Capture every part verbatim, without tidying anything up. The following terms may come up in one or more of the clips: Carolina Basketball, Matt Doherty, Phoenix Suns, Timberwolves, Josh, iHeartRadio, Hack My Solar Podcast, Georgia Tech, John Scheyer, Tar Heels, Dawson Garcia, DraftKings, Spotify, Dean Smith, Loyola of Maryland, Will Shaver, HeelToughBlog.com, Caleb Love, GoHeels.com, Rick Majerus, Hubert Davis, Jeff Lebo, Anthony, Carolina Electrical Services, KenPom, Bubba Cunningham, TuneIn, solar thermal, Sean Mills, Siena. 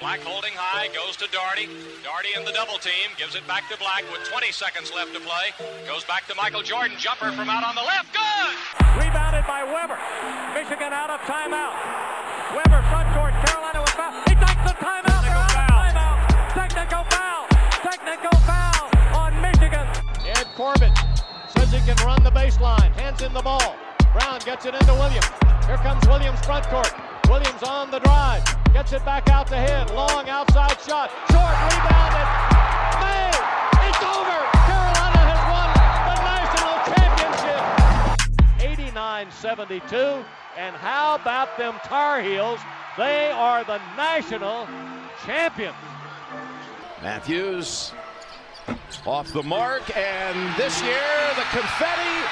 Black holding high, goes to Doherty. Doherty in the double team, gives it back to Black with twenty seconds left to play. Goes back to Michael Jordan, jumper from out on the left, good! Rebounded by Weber. Michigan out of timeout. Weber front court, Carolina with foul. He takes the timeout, they're out of timeout. Technical foul, technical foul on Michigan. Ed Corbett says he can run the baseline, hands in the ball. Brown gets it into Williams. Here comes Williams front court. Williams on the drive, gets it back out to him, long outside shot, short rebound, and May, it's over! Carolina has won the national championship! eighty-nine seventy-two, and how about them Tar Heels? They are the national champions! Matthews, off the mark, and this year the confetti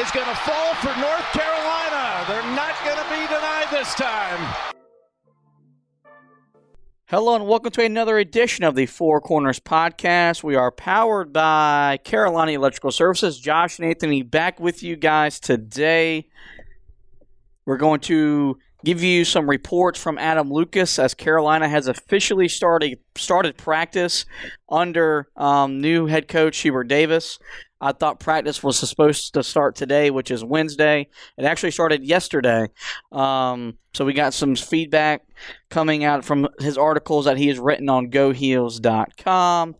is going to fall for North Carolina. They're not going to be denied this time. Hello and welcome to another edition of the Four Corners Podcast. We are powered by Carolina Electrical Services. Josh and Anthony back with you guys today. We're going to give you some reports from Adam Lucas as Carolina has officially started started practice under um, new head coach Hubert Davis. I thought practice was supposed to start today, which is Wednesday. It actually started yesterday. Um, so we got some feedback coming out from his articles that he has written on Go Heels dot com.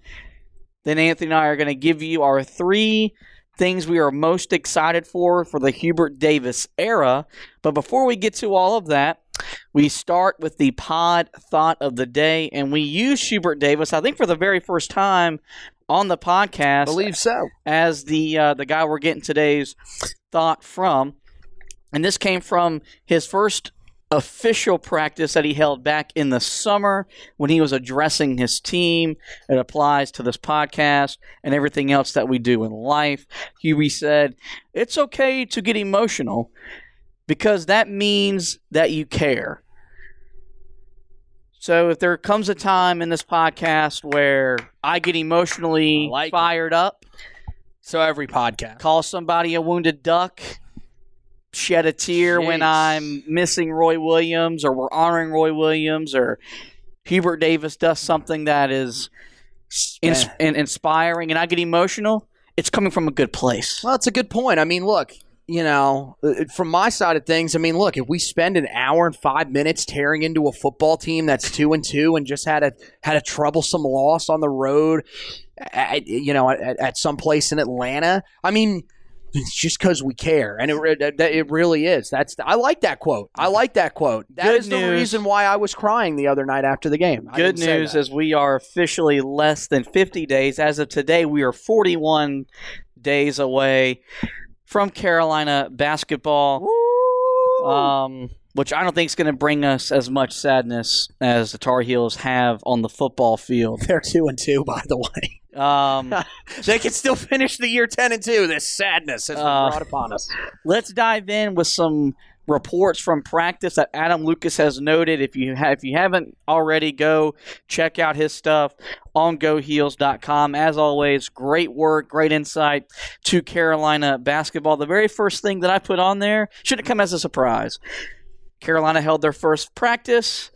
Then Anthony and I are going to give you our three things we are most excited for for the Hubert Davis era. But before we get to all of that, we start with the pod thought of the day, and we use Hubert Davis, I think for the very first time, on the podcast, believe so, as the uh, the guy we're getting today's thought from, and this came from his first official practice that he held back in the summer when he was addressing his team. It applies to this podcast and everything else that we do in life. Huey said, "It's okay to get emotional because that means that you care." So if there comes a time in this podcast where I get emotionally like fired it. up. So every podcast. Call somebody a wounded duck. Shed a tear Jeez. when I'm missing Roy Williams or we're honoring Roy Williams or Hubert Davis does something that is ins- and inspiring and I get emotional. It's coming from a good place. Well, that's a good point. I mean, look. You know, from my side of things, I mean, look, if we spend an hour and five minutes tearing into a football team that's two and two and just had a had a troublesome loss on the road, at, you know, at, at some place in Atlanta, I mean, it's just because we care, and it it really is. That's the, I like that quote. I like that quote. That Good is news. the reason why I was crying the other night after the game. I Good news is we are officially less than fifty days as of today. We are forty-one days away from Carolina basketball, um, which I don't think is going to bring us as much sadness as the Tar Heels have on the football field. They're two and two, by the way. Um, they can still finish the year ten and two. This sadness has been uh, brought upon us. Let's dive in with some reports from practice that Adam Lucas has noted. If you ha- if you haven't already, go check out his stuff on Go Heels dot com. As always, great work, great insight to Carolina basketball. The very first thing that I put on there shouldn't come as a surprise. Carolina held their first practice,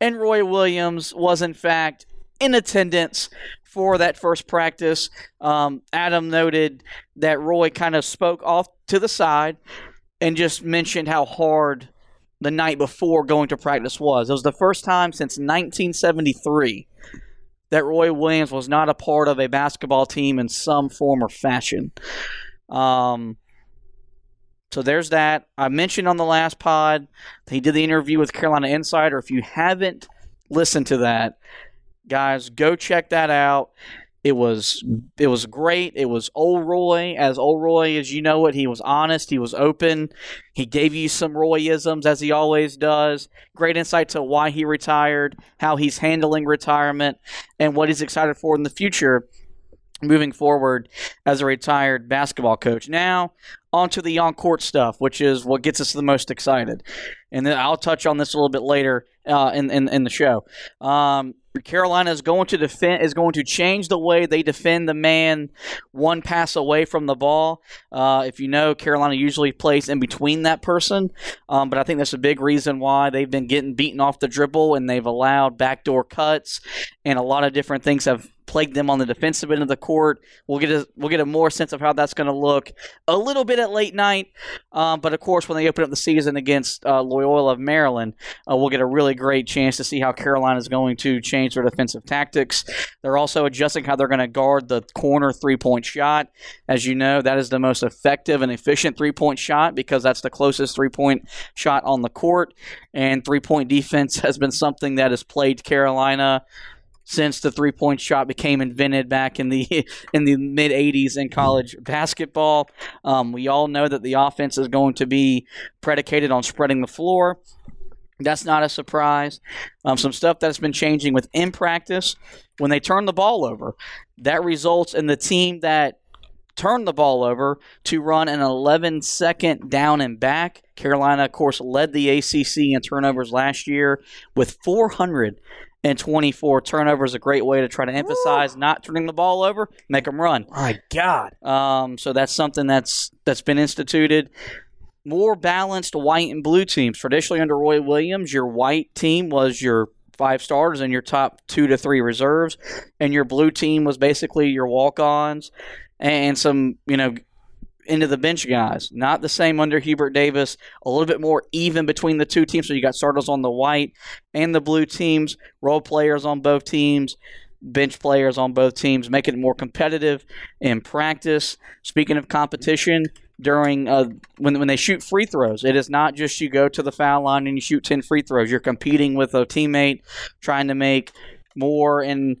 and Roy Williams was, in fact, in attendance for that first practice. Um, Adam noted that Roy kind of spoke off to the side and just mentioned how hard the night before going to practice was. It was the first time since nineteen seventy-three that Roy Williams was not a part of a basketball team in some form or fashion. Um, so there's that. I mentioned on the last pod that he did the interview with Carolina Insider. If you haven't listened to that, guys, go check that out. It was it was great. It was old Roy. As old Roy as you know it, he was honest. He was open. He gave you some Royisms, as he always does. Great insight to why he retired, how he's handling retirement, and what he's excited for in the future. moving forward as a retired basketball coach. Now, onto the on-court stuff, which is what gets us the most excited. And then I'll touch on this a little bit later uh, in, in in the show. Um, Carolina is going to defend is going to change the way they defend the man one pass away from the ball. Uh, if you know, Carolina usually plays in between that person, um, but I think that's a big reason why they've been getting beaten off the dribble, and they've allowed backdoor cuts, and a lot of different things have plagued them on the defensive end of the court. We'll get a, we'll get a more sense of how that's going to look a little bit at late night, um, but of course when they open up the season against uh, Loyola of Maryland, uh, we'll get a really great chance to see how Carolina is going to change their defensive tactics. They're also adjusting how they're going to guard the corner three-point shot. As you know, that is the most effective and efficient three-point shot because that's the closest three-point shot on the court, and three-point defense has been something that has plagued Carolina since the three-point shot became invented back in the in the mid eighties in college basketball. Um, we all know that the offense is going to be predicated on spreading the floor. That's not a surprise. Um, some stuff that's been changing within practice, when they turn the ball over, that results in the team that turned the ball over to run an eleven-second down and back. Carolina, of course, led the A C C in turnovers last year with four hundred and twenty-four turnovers. A great way to try to emphasize Woo. Not turning the ball over, make them run. My God. Um, so that's something that's that's been instituted. More balanced white and blue teams. Traditionally under Roy Williams, your white team was your five starters and your top two to three reserves, and your blue team was basically your walk-ons and some, you know, into the bench guys. Not the same under Hubert Davis. A little bit more even between the two teams. So you got starters on the white and the blue teams, role players on both teams, bench players on both teams, making it more competitive in practice. Speaking of competition, during uh, when when they shoot free throws, it is not just you go to the foul line and you shoot ten free throws. You're competing with a teammate, trying to make more in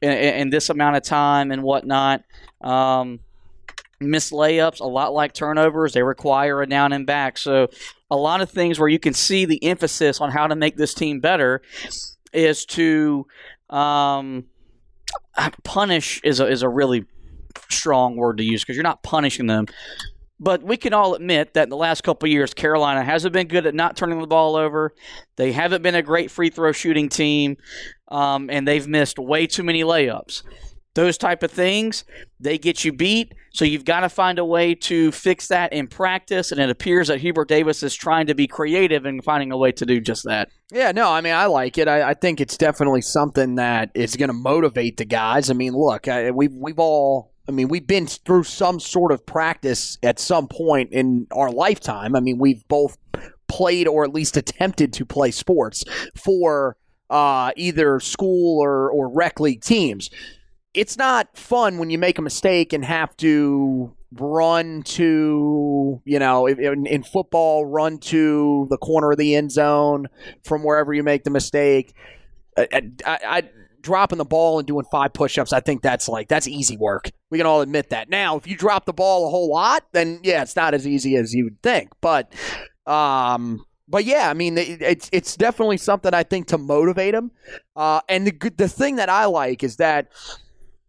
in, in this amount of time and whatnot. Um, Missed layups, a lot like turnovers. They require a down and back. So a lot of things where you can see the emphasis on how to make this team better is to um, punish is a, is a really strong word to use because you're not punishing them. But we can all admit that in the last couple of years, Carolina hasn't been good at not turning the ball over. They haven't been a great free throw shooting team, um, and they've missed way too many layups. Those type of things, they get you beat, so you've got to find a way to fix that in practice, and it appears that Hubert Davis is trying to be creative and finding a way to do just that. Yeah, no, I mean, I like it. I, I think it's definitely something that is going to motivate the guys. I mean, look, I, we've, we've all... I mean, we've been through some sort of practice at some point in our lifetime. I mean, we've both played or at least attempted to play sports for uh, either school or, or rec league teams. It's not fun when you make a mistake and have to run to, you know, in, in football, run to the corner of the end zone from wherever you make the mistake. I, I, I dropping the ball and doing five push-ups, I think that's like that's easy work. We can all admit that. Now, if you drop the ball a whole lot, then yeah, it's not as easy as you would think. But, um, but yeah, I mean, it, it's it's definitely something I think to motivate them. Uh, and the the thing that I like is that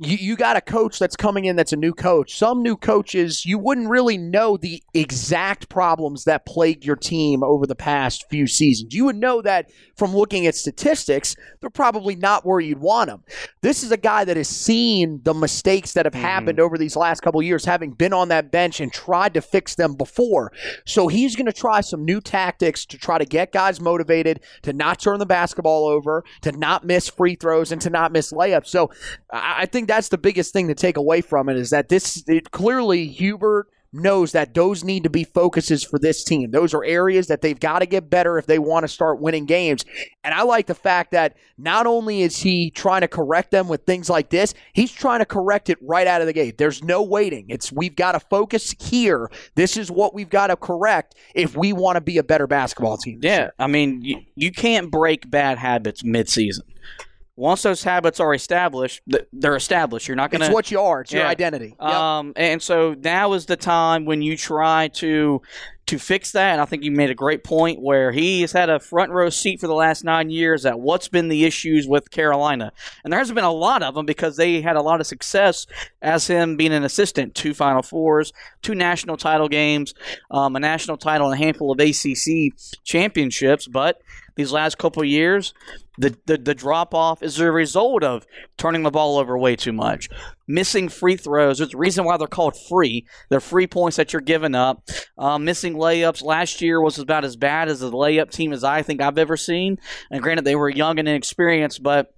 you you got a coach that's coming in that's a new coach. Some new coaches, you wouldn't really know the exact problems that plagued your team over the past few seasons. You would know that from looking at statistics, they're probably not where you'd want them. This is a guy that has seen the mistakes that have mm-hmm. happened over these last couple of years, having been on that bench and tried to fix them before. So he's going to try some new tactics to try to get guys motivated, to not turn the basketball over, to not miss free throws, and to not miss layups. So I, I think that's the biggest thing to take away from it is that this it, clearly Hubert knows that those need to be focuses for this team. Those are areas that they've got to get better if they want to start winning games. And I like the fact that not only is he trying to correct them with things like this, he's trying to correct it right out of the gate. There's no waiting. It's we've got to focus here. This is what we've got to correct if we want to be a better basketball team. Yeah, year. I mean, you, you can't break bad habits midseason. Once those habits are established, they're established. You're not going to. It's what you are. It's yeah. your identity. Yep. Um, and so now is the time when you try to to fix that. And I think you made a great point where he has had a front row seat for the last nine years at what's been the issues with Carolina. And there hasn't been a lot of them because they had a lot of success as him being an assistant. Two Final Fours, two national title games, um, a national title, and a handful of A C C championships. But these last couple of years, the, the, the drop-off is a result of turning the ball over way too much. Missing free throws. It's the reason why they're called free. They're free points that you're giving up. Um, missing layups. Last year was about as bad as the layup team as I think I've ever seen. And granted, they were young and inexperienced, but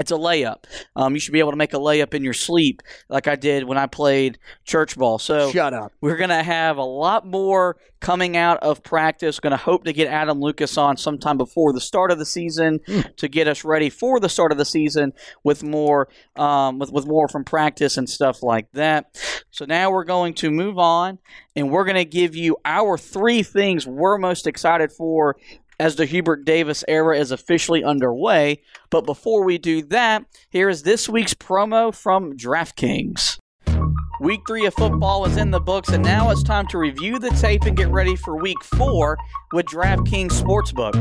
it's a layup. Um, you should be able to make a layup in your sleep like I did when I played church ball. So shut up. We're going to have a lot more coming out of practice. Going to hope to get Adam Lucas on sometime before the start of the season mm. to get us ready for the start of the season with more um, with, with more from practice and stuff like that. So now we're going to move on, and we're going to give you our three things we're most excited for as the Hubert Davis era is officially underway. But before we do that, here is this week's promo from DraftKings. Week three of football is in the books, and now it's time to review the tape and get ready for week four with DraftKings Sportsbook,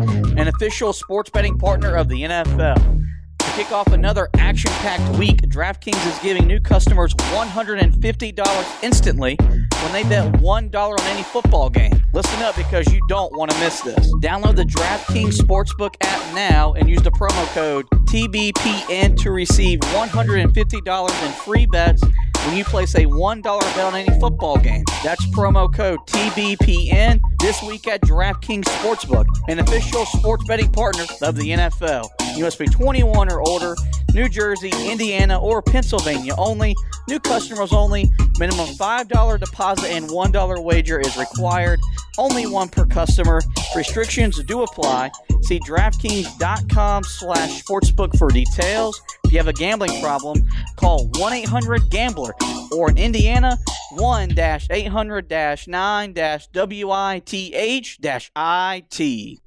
an official sports betting partner of the N F L. To kick off another action-packed week, DraftKings is giving new customers one hundred fifty dollars instantly when they bet one dollar on any football game. Listen up, because you don't want to miss this. Download the DraftKings Sportsbook app now and use the promo code T B P N to receive one hundred fifty dollars in free bets when you place a one dollar bet on any football game. That's promo code T B P N this week at DraftKings Sportsbook, an official sports betting partner of the N F L. You must be twenty-one or older, New Jersey, Indiana, or Pennsylvania only, new customers only, minimum five dollars deposit and one dollar wager is required, only one per customer. Restrictions do apply. See DraftKings.com slash sportsbook for details. If you have a gambling problem, call one eight hundred gambler or in Indiana, one eight hundred nine W I T H I T.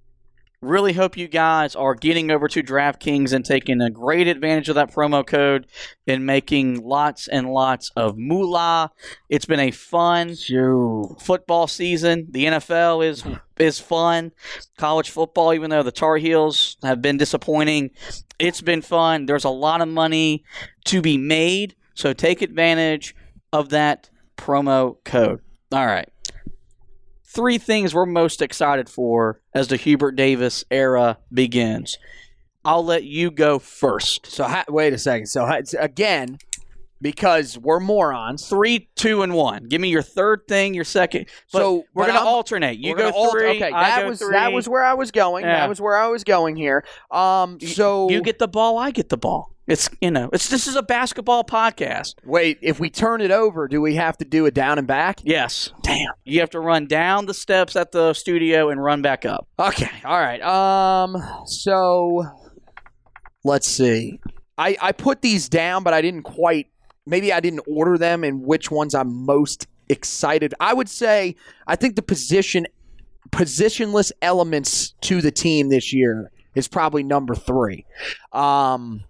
Really hope you guys are getting over to DraftKings and taking a great advantage of that promo code and making lots and lots of moolah. It's been a fun Shoot. football season. The N F L is is fun. College football, even though the Tar Heels have been disappointing, it's been fun. There's a lot of money to be made, so take advantage of that promo code. All right. Three things we're most excited for as the Hubert Davis era begins. I'll let you go first. So ha- wait a second. So ha- again, because we're morons. Three, two, and one. Give me your third thing, your second. But so we're going to alternate. You go alter- three. Okay, I that go was three. that was where I was going. Yeah. That was where I was going here. Um, so you get the ball. I get the ball. It's you know, it's this is a basketball podcast. Wait, if we turn it over, do we have to do a down and back? Yes. Damn. You have to run down the steps at the studio and run back up. Okay. All right. Um so let's see. I, I put these down, but I didn't quite maybe I didn't order them in which ones I'm most excited. I would say I think the position positionless elements to the team this year is probably number three. Um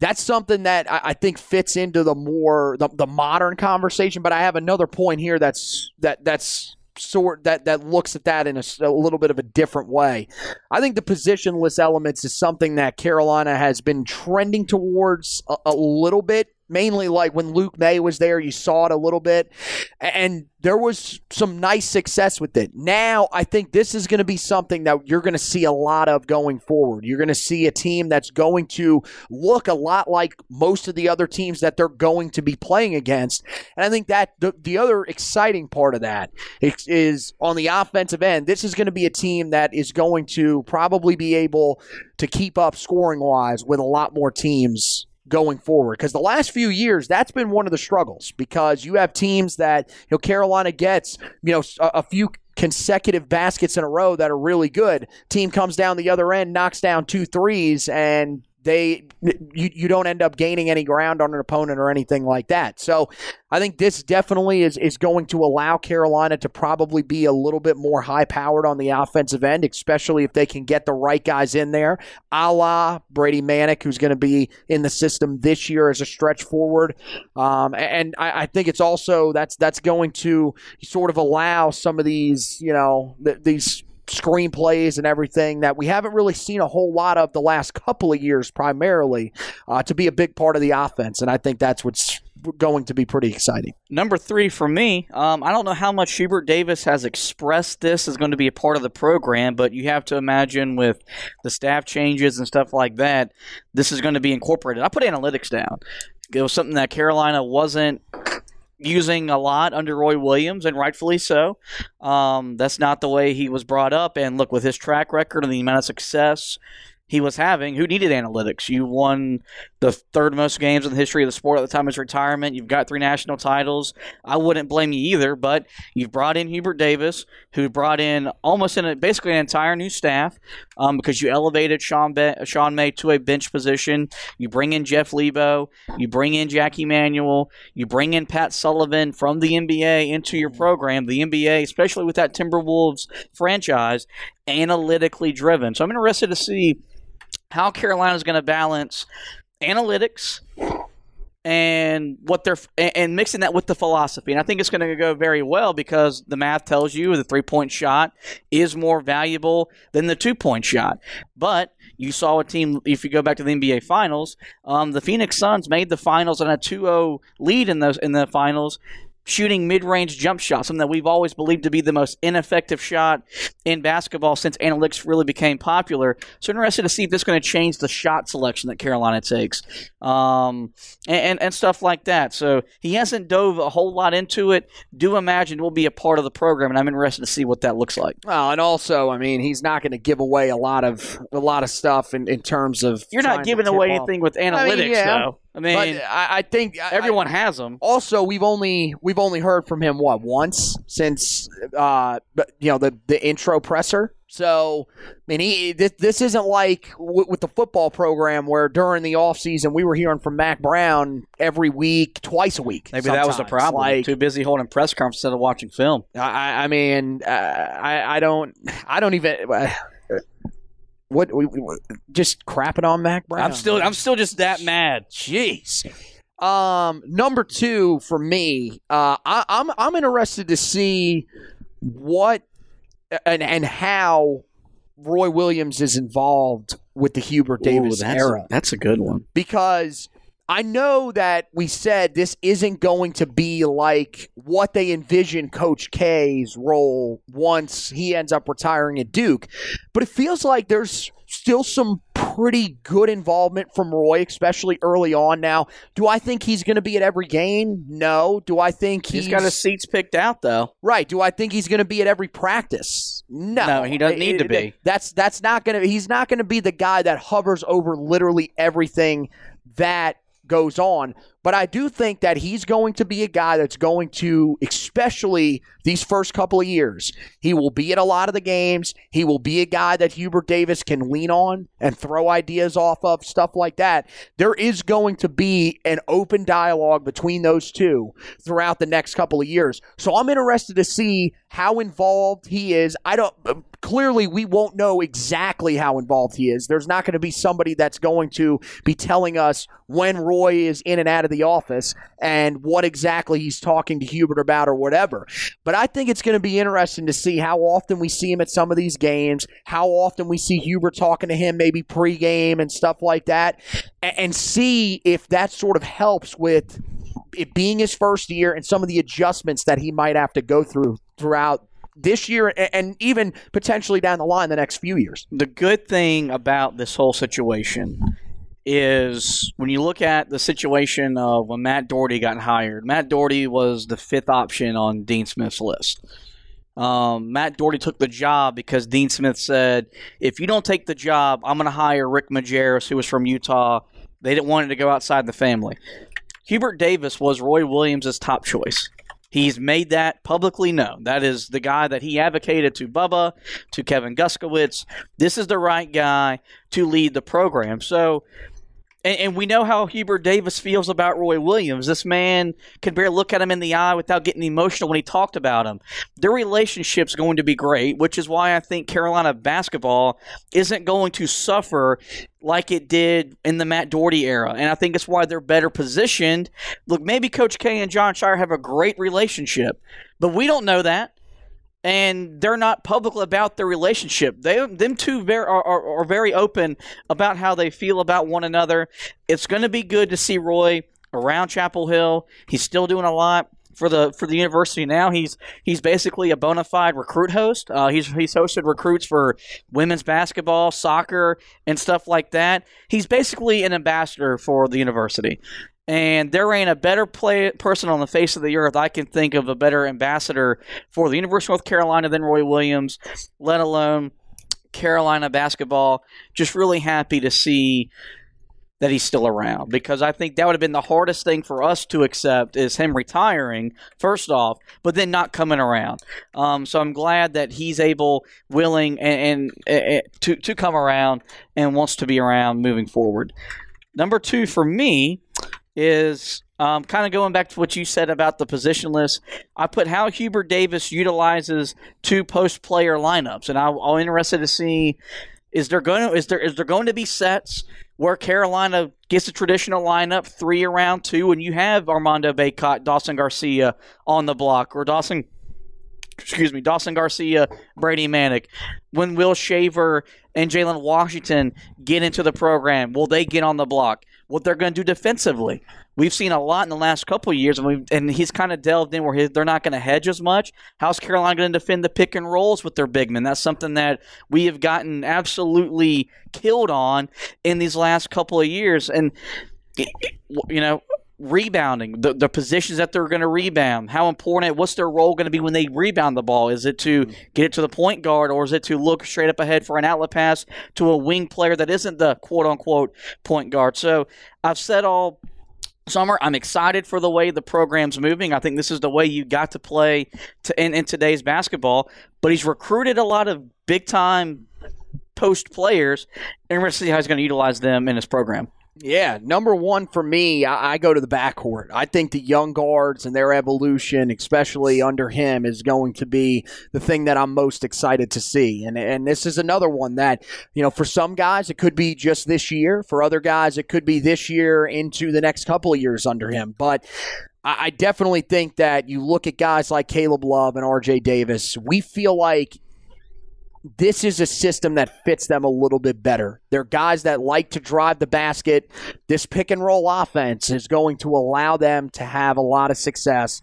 That's something that I think fits into the more the, the modern conversation. But I have another point here that's that that's sort that that looks at that in a, a little bit of a different way. I think the positionless elements is something that Carolina has been trending towards a, a little bit. Mainly like when Luke May was there, you saw it a little bit, and there was some nice success with it. Now, I think this is going to be something that you're going to see a lot of going forward. You're going to see a team that's going to look a lot like most of the other teams that they're going to be playing against, and I think that the, the other exciting part of that is on the offensive end. This is going to be a team that is going to probably be able to keep up scoring-wise with a lot more teams going forward, because the last few years that's been one of the struggles, because you have teams that, you know, Carolina gets, you know, a, a few consecutive baskets in a row that are really good. Team comes down the other end, knocks down two threes, and they you, you don't end up gaining any ground on an opponent or anything like that. So I think this definitely is, is going to allow Carolina to probably be a little bit more high-powered on the offensive end, especially if they can get the right guys in there, a la Brady Manick, who's going to be in the system this year as a stretch forward. Um, and I, I think it's also that's that's going to sort of allow some of these, you know, th- these – screenplays and everything that we haven't really seen a whole lot of the last couple of years primarily uh, to be a big part of the offense. And I think that's what's going to be pretty exciting. Number three for me, um, I don't know how much Hubert Davis has expressed this is going to be a part of the program, but you have to imagine with the staff changes and stuff like that, this is going to be incorporated. I put analytics down. It was something that Carolina wasn't using a lot under Roy Williams, and rightfully so. Um, that's not the way he was brought up. And look, with his track record and the amount of success he was having, who needed analytics? You won the third most games in the history of the sport at the time of his retirement. You've got three national titles. I wouldn't blame you either, but you've brought in Hubert Davis, who brought in almost in a, basically an entire new staff um, because you elevated Sean, Be- Sean May to a bench position. You bring in Jeff Lebo. You bring in Jack Emanuel. You bring in Pat Sullivan from the N B A into your program. The N B A, especially with that Timberwolves franchise, analytically driven. So I'm interested to see how Carolina is going to balance analytics and what they're and mixing that with the philosophy. And I think it's going to go very well because the math tells you the three-point shot is more valuable than the two-point shot. But you saw a team, if you go back to the N B A Finals, um, the Phoenix Suns made the Finals on a two oh lead in those in the Finals, shooting mid-range jump shots, something that we've always believed to be the most ineffective shot in basketball since analytics really became popular. So interested to see if this is going to change the shot selection that Carolina takes um, and, and, and stuff like that. So he hasn't dove a whole lot into it. Do imagine will be a part of the program, and I'm interested to see what that looks like. Well, and also, I mean, he's not going to give away a lot of a lot of stuff in, in terms of – You're not giving away off. anything with analytics, I mean, yeah. though. I mean, but I, I think everyone I, has them. Also, we've only we've only heard from him what once since uh, you know the the intro presser. So, I mean, he, this, this isn't like w- with the football program where during the offseason we were hearing from Mac Brown every week, twice a week. Maybe sometimes. That was the problem. Like, too busy holding press conference instead of watching film. I, I mean, uh, I, I don't, I don't even. Uh, What, we, we just crapping on Mac Brown? I'm still, I'm still just that mad. Jeez. Um, number two for me, uh, I, I'm, I'm interested to see what and and how Roy Williams is involved with the Hubert Davis Ooh, that's, era. That's a good one because I know that we said this isn't going to be like what they envision Coach K's role once he ends up retiring at Duke, but it feels like there's still some pretty good involvement from Roy, especially early on. Now, do I think he's going to be at every game? No. Do I think he's, he's got his seats picked out, though? Right. Do I think he's going to be at every practice? No. No, he doesn't need it, to be. That's that's not going to. He's not going to be the guy that hovers over literally everything that goes on, but I do think that he's going to be a guy that's going to, especially these first couple of years, he will be at a lot of the games. He will be a guy that Hubert Davis can lean on and throw ideas off of, stuff like that. There is going to be an open dialogue between those two throughout the next couple of years. So I'm interested to see how involved he is. I don't Clearly, we won't know exactly how involved he is. There's not going to be somebody that's going to be telling us when Roy is in and out of the office and what exactly he's talking to Hubert about or whatever. But I think it's going to be interesting to see how often we see him at some of these games, how often we see Hubert talking to him maybe pregame and stuff like that, and see if that sort of helps with it being his first year and some of the adjustments that he might have to go through throughout this year and even potentially down the line the next few years. The good thing about this whole situation is when you look at the situation of when Matt Doherty got hired, Matt Doherty was the fifth option on Dean Smith's list. Um, Matt Doherty took the job because Dean Smith said, if you don't take the job, I'm going to hire Rick Majerus, who was from Utah. They didn't want it to go outside the family. Hubert Davis was Roy Williams' top choice. He's made that publicly known. That is the guy that he advocated to Bubba, to Kevin Guskiewicz. This is the right guy to lead the program. So And, and we know how Hubert Davis feels about Roy Williams. This man can barely look at him in the eye without getting emotional when he talked about him. Their relationship's going to be great, which is why I think Carolina basketball isn't going to suffer like it did in the Matt Doherty era. And I think it's why they're better positioned. Look, maybe Coach K and John Scheyer have a great relationship, but we don't know that. And they're not public about their relationship. They, them two very, are, are, are very open about how they feel about one another. It's going to be good to see Roy around Chapel Hill. He's still doing a lot for the for the university now. He's he's basically a bona fide recruit host. Uh, he's he's hosted recruits for women's basketball, soccer, and stuff like that. He's basically an ambassador for the university. And there ain't a better play, person on the face of the earth I can think of, a better ambassador for the University of North Carolina than Roy Williams, let alone Carolina basketball. Just really happy to see that he's still around, because I think that would have been the hardest thing for us to accept, is him retiring, first off, but then not coming around. Um, so I'm glad that he's able, willing, and, and, and to, to come around and wants to be around moving forward. Number two for me is um, kind of going back to what you said about the position list. I put how Hubert Davis utilizes two post-player lineups, and I, I'm interested to see is there going to is there is there going to be sets where Carolina gets a traditional lineup three around two, and you have Armando Bacot, Dawson Garcia on the block, or Dawson, excuse me, Dawson Garcia, Brady Manick. When Will Shaver and Jalen Washington get into the program, will they get on the block? What they're going to do defensively. We've seen a lot in the last couple of years, and, we've, and he's kind of delved in where his, they're not going to hedge as much. How's Carolina going to defend the pick and rolls with their big men? That's something that we have gotten absolutely killed on in these last couple of years. And, you know, rebounding, the, the positions that they're going to rebound, how important, what's their role going to be when they rebound the ball? Is it to get it to the point guard, or is it to look straight up ahead for an outlet pass to a wing player that isn't the quote-unquote point guard? So I've said all summer, I'm excited for the way the program's moving. I think this is the way you got to play to, in, in today's basketball. But he's recruited a lot of big-time post players, and we're going to see how he's going to utilize them in his program. Yeah, number one for me, I, I go to the backcourt. I think the young guards and their evolution, especially under him, is going to be the thing that I'm most excited to see. And and this is another one that, you know, for some guys, it could be just this year. For other guys, it could be this year into the next couple of years under him. But I, I definitely think that you look at guys like Caleb Love and R J. Davis, we feel like this is a system that fits them a little bit better. They're guys that like to drive the basket. This pick-and-roll offense is going to allow them to have a lot of success.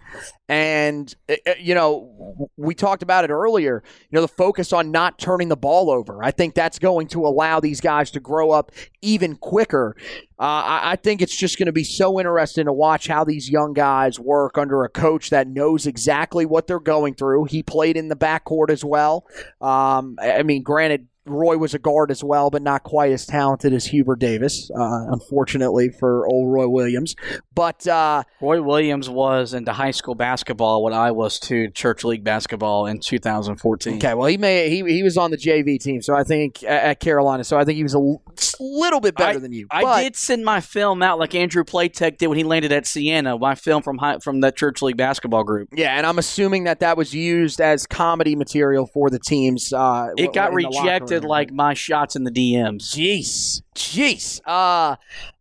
And, you know, we talked about it earlier, you know, the focus on not turning the ball over. I think that's going to allow these guys to grow up even quicker. Uh, I think it's just going to be so interesting to watch how these young guys work under a coach that knows exactly what they're going through. He played in the backcourt as well. Um, I mean, granted, Roy was a guard as well, but not quite as talented as Hubert Davis, uh, unfortunately for old Roy Williams. But uh, Roy Williams was into high school basketball what I was to church league basketball in two thousand fourteen. Okay, well, he may he he was on the J V team, so I think at Carolina, so I think he was a l- little bit better I, than you. I but, did send my film out like Andrew Playtech did when he landed at Siena, my film from high, from the church league basketball group. Yeah, and I'm assuming that that was used as comedy material for the teams. Uh, it got rejected. Like my shots in the D Ms. Jeez. Jeez. Uh,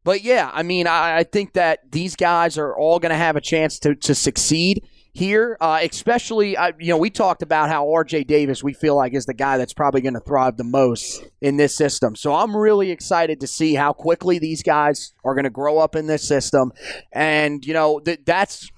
but, yeah, I mean, I, I think that these guys are all going to have a chance to, to succeed here, uh, especially, uh, you know, we talked about how R J. Davis, we feel like, is the guy that's probably going to thrive the most in this system. So I'm really excited to see how quickly these guys are going to grow up in this system. And, you know, th- that's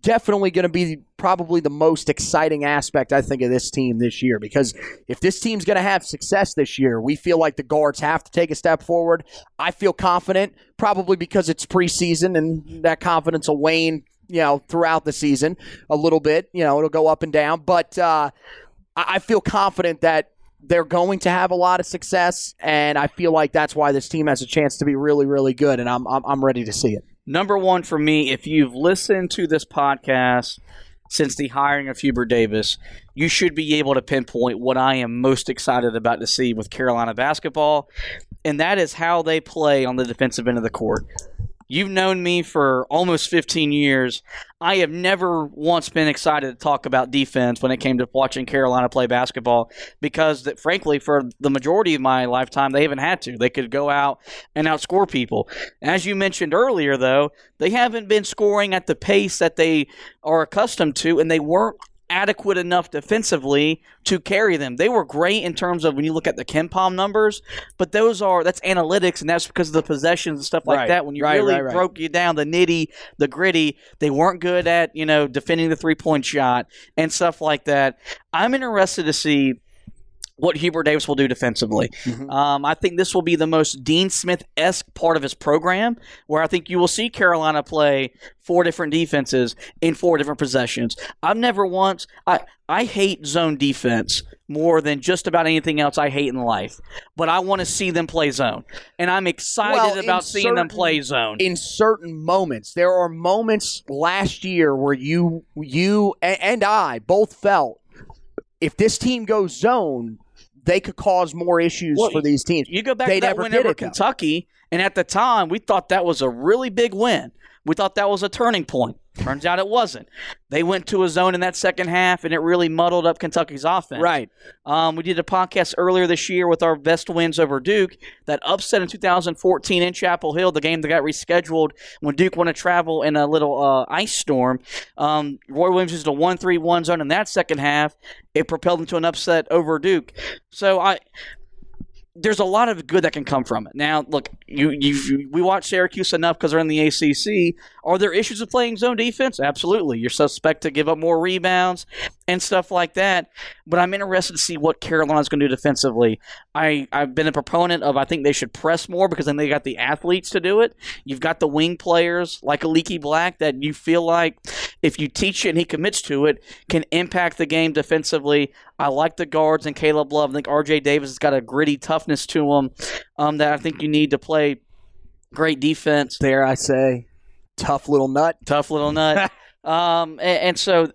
definitely going to be probably the most exciting aspect, I think, of this team this year, because if this team's going to have success this year, we feel like the guards have to take a step forward. I feel confident, probably because it's preseason, and that confidence will wane, you know, throughout the season a little bit. You know, it'll go up and down, but uh, I feel confident that they're going to have a lot of success, and I feel like that's why this team has a chance to be really, really good, and I'm I'm, I'm ready to see it. Number one for me, if you've listened to this podcast since the hiring of Hubert Davis, you should be able to pinpoint what I am most excited about to see with Carolina basketball. and that is how they play on the defensive end of the court. You've known me for almost fifteen years. I have never once been excited to talk about defense when it came to watching Carolina play basketball because, that, frankly, for the majority of my lifetime, they haven't had to. They could go out and outscore people. As you mentioned earlier, though, they haven't been scoring at the pace that they are accustomed to, and they weren't adequate enough defensively to carry them. They were great in terms of when you look at the KenPom numbers, but those are that's analytics, and that's because of the possessions and stuff like right, that. When you right, really right, right. broke you down, the nitty, the gritty, they weren't good at, you know, defending the three-point shot and stuff like that. I'm interested to see what Hubert Davis will do defensively. Mm-hmm. Um, I think this will be the most Dean Smith-esque part of his program, where I think you will see Carolina play four different defenses in four different possessions. I've never once I, – I hate zone defense more than just about anything else I hate in life, but I want to see them play zone, and I'm excited well, about seeing certain, them play zone. In certain moments. There are moments last year where you, you and I both felt if this team goes zone – they could cause more issues well, for these teams. You go back they to that win over Kentucky, and at the time, we thought that was a really big win. We thought that was a turning point. Turns out it wasn't. They went to a zone in that second half, and it really muddled up Kentucky's offense. Right. Um, we did a podcast earlier this year with our best wins over Duke, that upset in two thousand fourteen in Chapel Hill, the game that got rescheduled when Duke went to travel in a little uh, ice storm. Um, Roy Williams used a one three one zone in that second half. It propelled them to an upset over Duke. So I – there's a lot of good that can come from it. Now, look, you, you, you we watch Syracuse enough because they're in the A C C. Are there issues with playing zone defense? Absolutely. You're suspect to give up more rebounds and stuff like that. But I'm interested to see what Carolina's going to do defensively. I, I've been a proponent of I think they should press more because then they got the athletes to do it. You've got the wing players like a Leaky Black that you feel like if you teach it and he commits to it, can impact the game defensively. I like the guards and Caleb Love. I think R J. Davis has got a gritty toughness to him um, that I think you need to play great defense. Dare I say, tough little nut. Tough little nut. um, and, and so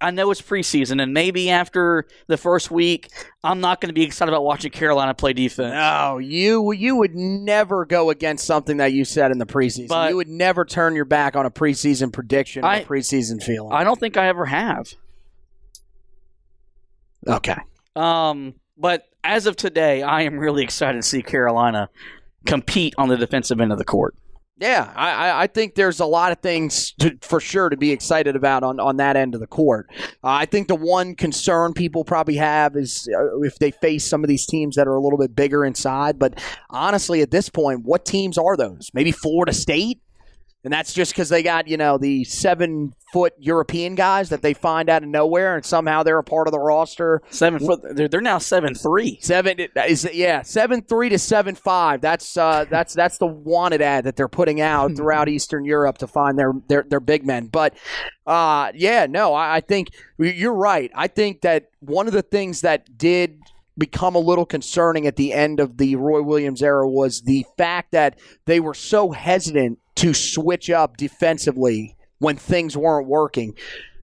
I know it's preseason, and maybe after the first week, I'm not going to be excited about watching Carolina play defense. No, you you would never go against something that you said in the preseason. But you would never turn your back on a preseason prediction or I, preseason feeling. I don't think I ever have. Okay. Um, but as of today, I am really excited to see Carolina compete on the defensive end of the court. Yeah, I, I think there's a lot of things to, for sure to be excited about on, on that end of the court. Uh, I think the one concern people probably have is uh, if they face some of these teams that are a little bit bigger inside. But honestly, at this point, what teams are those? Maybe Florida State? And that's just because they got, you know, the seven-foot European guys that they find out of nowhere, and somehow they're a part of the roster. Seven-foot, they're, they're now seven three. Seven, is yeah, seven three to seven five. That's uh, that's that's the wanted ad that they're putting out throughout Eastern Europe to find their their, their big men. But uh, yeah, no, I, I think you're right. I think that one of the things that did become a little concerning at the end of the Roy Williams era was the fact that they were so hesitant to switch up defensively when things weren't working.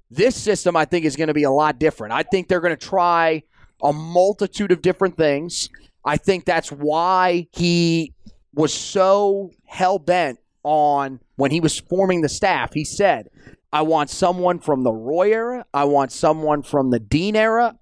This system, I think, is going to be a lot different. I think they're going to try a multitude of different things. I think that's why he was so hell-bent on, when he was forming the staff, he said, I want someone from the Roy era. I want someone from the Dean era.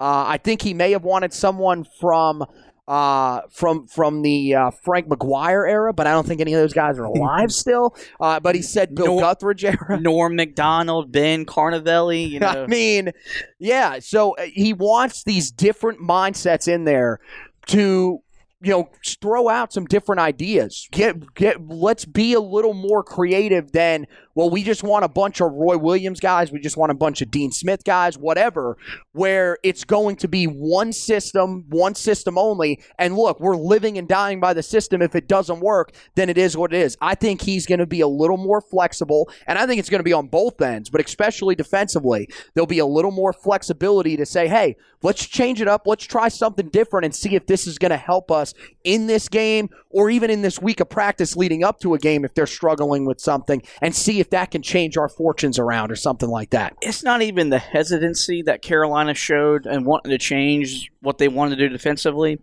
Uh, I think he may have wanted someone from uh, from from the uh, Frank McGuire era, but I don't think any of those guys are alive still. Uh, but he said Bill Norm, Guthridge era, Norm McDonald, Ben Carnavelli. You know, I mean, yeah. So he wants these different mindsets in there to, you know, throw out some different ideas. Get get. Let's be a little more creative than, well, we just want a bunch of Roy Williams guys. We just want a bunch of Dean Smith guys, whatever, where it's going to be one system, one system only. And look, we're living and dying by the system. If it doesn't work, then it is what it is. I think he's going to be a little more flexible, and I think it's going to be on both ends, but especially defensively. There'll be a little more flexibility to say, hey, let's change it up. Let's try something different and see if this is going to help us in this game or even in this week of practice leading up to a game if they're struggling with something, and see if that can change our fortunes around or something like that. It's not even the hesitancy that Carolina showed and wanting to change what they wanted to do defensively.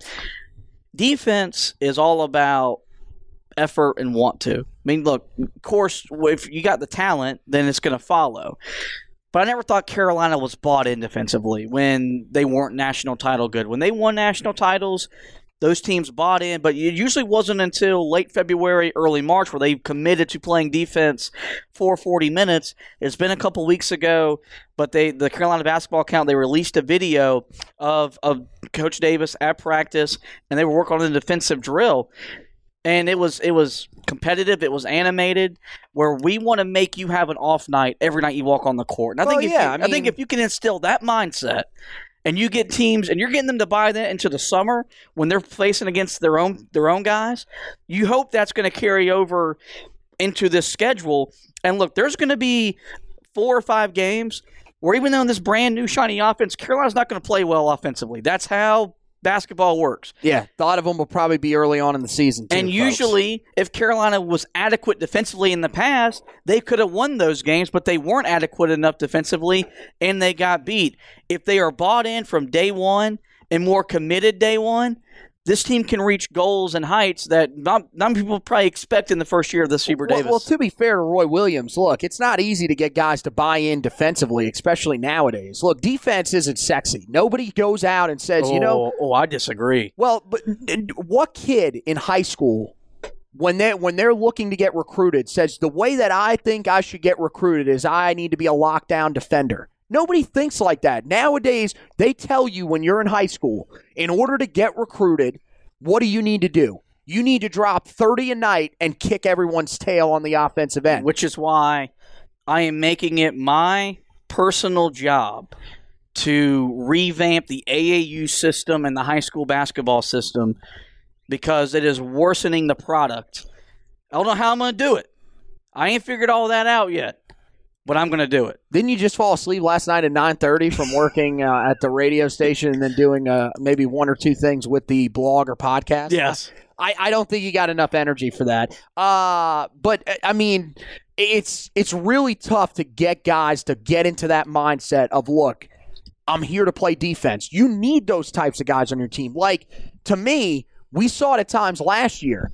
defense is all about effort and want to. I mean, look, of course, if you got the talent, then it's going to follow. But I never thought Carolina was bought in defensively when they weren't national title good. When they won national titles, those teams bought in, but it usually wasn't until late February, early March where they committed to playing defense for forty minutes. It's been a couple weeks ago, but they the Carolina basketball account, they released a video of, of Coach Davis at practice, and they were working on a defensive drill. And it was it was competitive. It was animated, where we want to make you have an off night every night you walk on the court. And I well, think if yeah, you, I, mean, I think if you can instill that mindset, and you get teams, and you're getting them to buy that into the summer when they're facing against their own their own guys, you hope that's going to carry over into this schedule. And look, there's going to be four or five games where even though in this brand new shiny offense, Carolina's not going to play well offensively. That's how basketball works. Yeah, a lot of them will probably be early on in the season too, and usually folks. If Carolina was adequate defensively in the past, they could have won those games, but they weren't adequate enough defensively and they got beat. If they are bought in from day one and more committed day one, this team can reach goals and heights that not, not people probably expect in the first year of the Hubert Davis. Well, well, to be fair to Roy Williams, look, it's not easy to get guys to buy in defensively, especially nowadays. Look, defense isn't sexy. Nobody goes out and says, oh, you know. Oh, I disagree. Well, but what kid in high school, when they when they're looking to get recruited, says the way that I think I should get recruited is I need to be a lockdown defender? Nobody thinks like that. Nowadays, they tell you when you're in high school, in order to get recruited, what do you need to do? You need to drop thirty a night and kick everyone's tail on the offensive end. Which is why I am making it my personal job to revamp the A A U system and the high school basketball system because it is worsening the product. I don't know how I'm going to do it. I ain't figured all that out yet. But I'm going to do it. Didn't you just fall asleep last night at nine thirty from working uh, at the radio station and then doing uh, maybe one or two things with the blog or podcast? Yes. I, I don't think you got enough energy for that. Uh, but, I mean, it's it's really tough to get guys to get into that mindset of, look, I'm here to play defense. You need those types of guys on your team. Like, to me, we saw it at times last year.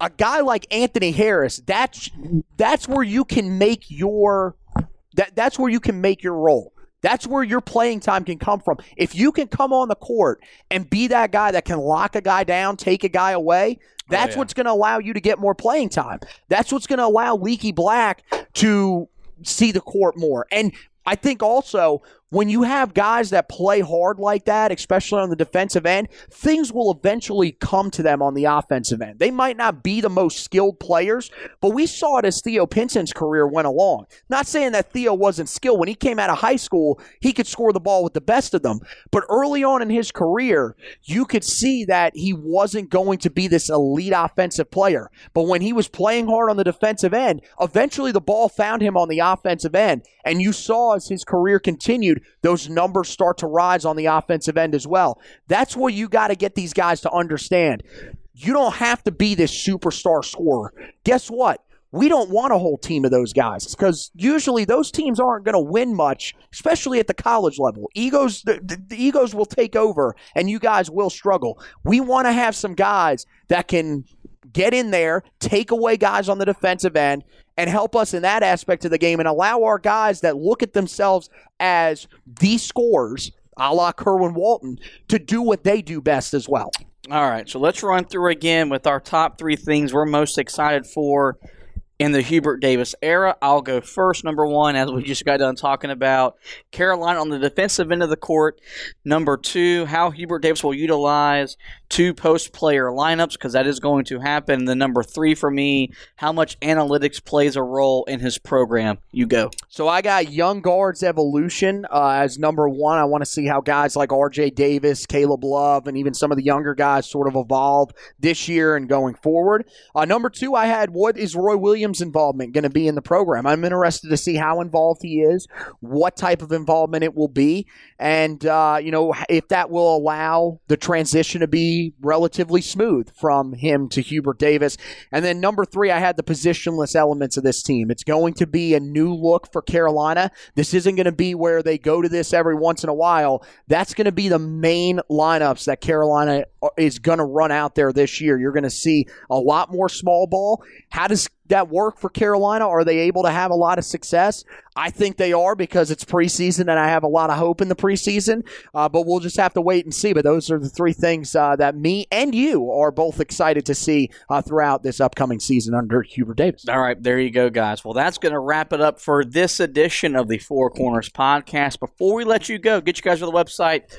A guy like Anthony Harris, that's, that's where you can make your – That that's where you can make your role. That's where your playing time can come from. If you can come on the court and be that guy that can lock a guy down, take a guy away, that's oh, yeah. what's going to allow you to get more playing time. That's what's going to allow Leaky Black to see the court more. And I think also when you have guys that play hard like that, especially on the defensive end, things will eventually come to them on the offensive end. They might not be the most skilled players, but we saw it as Theo Pinson's career went along. Not saying that Theo wasn't skilled. When he came out of high school, he could score the ball with the best of them. But early on in his career, you could see that he wasn't going to be this elite offensive player. But when he was playing hard on the defensive end, eventually the ball found him on the offensive end, and you saw as his career continued, those numbers start to rise on the offensive end as well. That's where you got to get these guys to understand. You don't have to be this superstar scorer. Guess what? We don't want a whole team of those guys because usually those teams aren't going to win much, especially at the college level. Egos, the, the, the egos will take over, and you guys will struggle. We want to have some guys that can get in there, take away guys on the defensive end, and help us in that aspect of the game and allow our guys that look at themselves as the scorers, a la Kerwin Walton, to do what they do best as well. All right, so let's run through again with our top three things we're most excited for in the Hubert Davis era. I'll go first. Number one, as we just got done talking about, Carolina on the defensive end of the court. Number two, how Hubert Davis will utilize two post-player lineups, because that is going to happen. And then number three for me, how much analytics plays a role in his program. You go. So I got young guards evolution uh, as number one. I want to see how guys like R J. Davis, Caleb Love, and even some of the younger guys sort of evolve this year and going forward. Uh, number two, I had what is Roy Williams Williams' involvement going to be in the program? I'm interested to see how involved he is, what type of involvement it will be, and uh, you know, if that will allow the transition to be relatively smooth from him to Hubert Davis. And then number three, I had the positionless elements of this team. It's going to be a new look for Carolina. This isn't going to be where they go to this every once in a while. That's going to be the main lineups that Carolina is going to run out there this year. You're going to see a lot more small ball. How does that work for Carolina? Are they able to have a lot of success? I think they are, because it's preseason and I have a lot of hope in the preseason, uh, but we'll just have to wait and see. But those are the three things uh, that me and you are both excited to see uh, throughout this upcoming season under Hubert Davis. All right, there you go, guys. Well, that's going to wrap it up for this edition of the Four Corners Podcast. Before we let you go, get you guys to the website,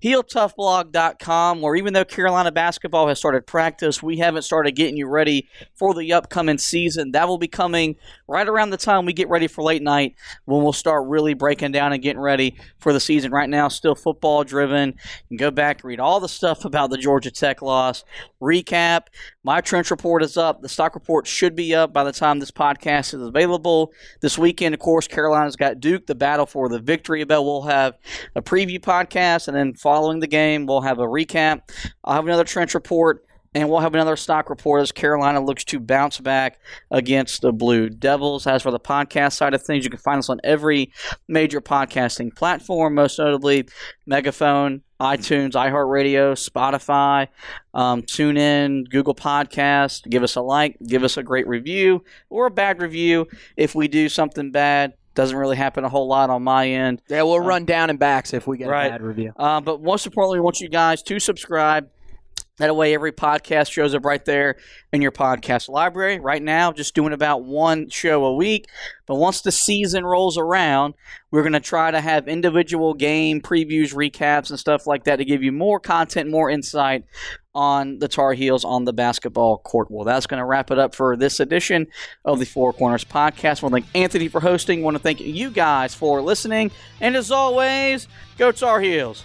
heel tough blog dot com, where even though Carolina basketball has started practice, we haven't started getting you ready for the upcoming season. That will be coming right around the time we get ready for late night, when we'll start really breaking down and getting ready for the season. Right now, still football-driven. You can go back and read all the stuff about the Georgia Tech loss. Recap. My trench report is up. The stock report should be up by the time this podcast is available. This weekend, of course, Carolina's got Duke, the battle for the victory bell. We'll have a preview podcast, and then follow Following the game, we'll have a recap. I'll have another trench report, and we'll have another stock report as Carolina looks to bounce back against the Blue Devils. As for the podcast side of things, you can find us on every major podcasting platform, most notably Megaphone, iTunes, iHeartRadio, Spotify, um, TuneIn, Google Podcast. Give us a like, give us a great review or a bad review if we do something bad. Doesn't really happen a whole lot on my end. Yeah, we'll um, run down and backs if we get right. a bad review. Uh, but most importantly, we want you guys to subscribe. That way, every podcast shows up right there in your podcast library. Right now, just doing about one show a week. But once the season rolls around, we're going to try to have individual game previews, recaps, and stuff like that to give you more content, more insight on the Tar Heels on the basketball court. Well, that's going to wrap it up for this edition of the Four Corners Podcast. I want to thank Anthony for hosting. I want to thank you guys for listening. And as always, go Tar Heels.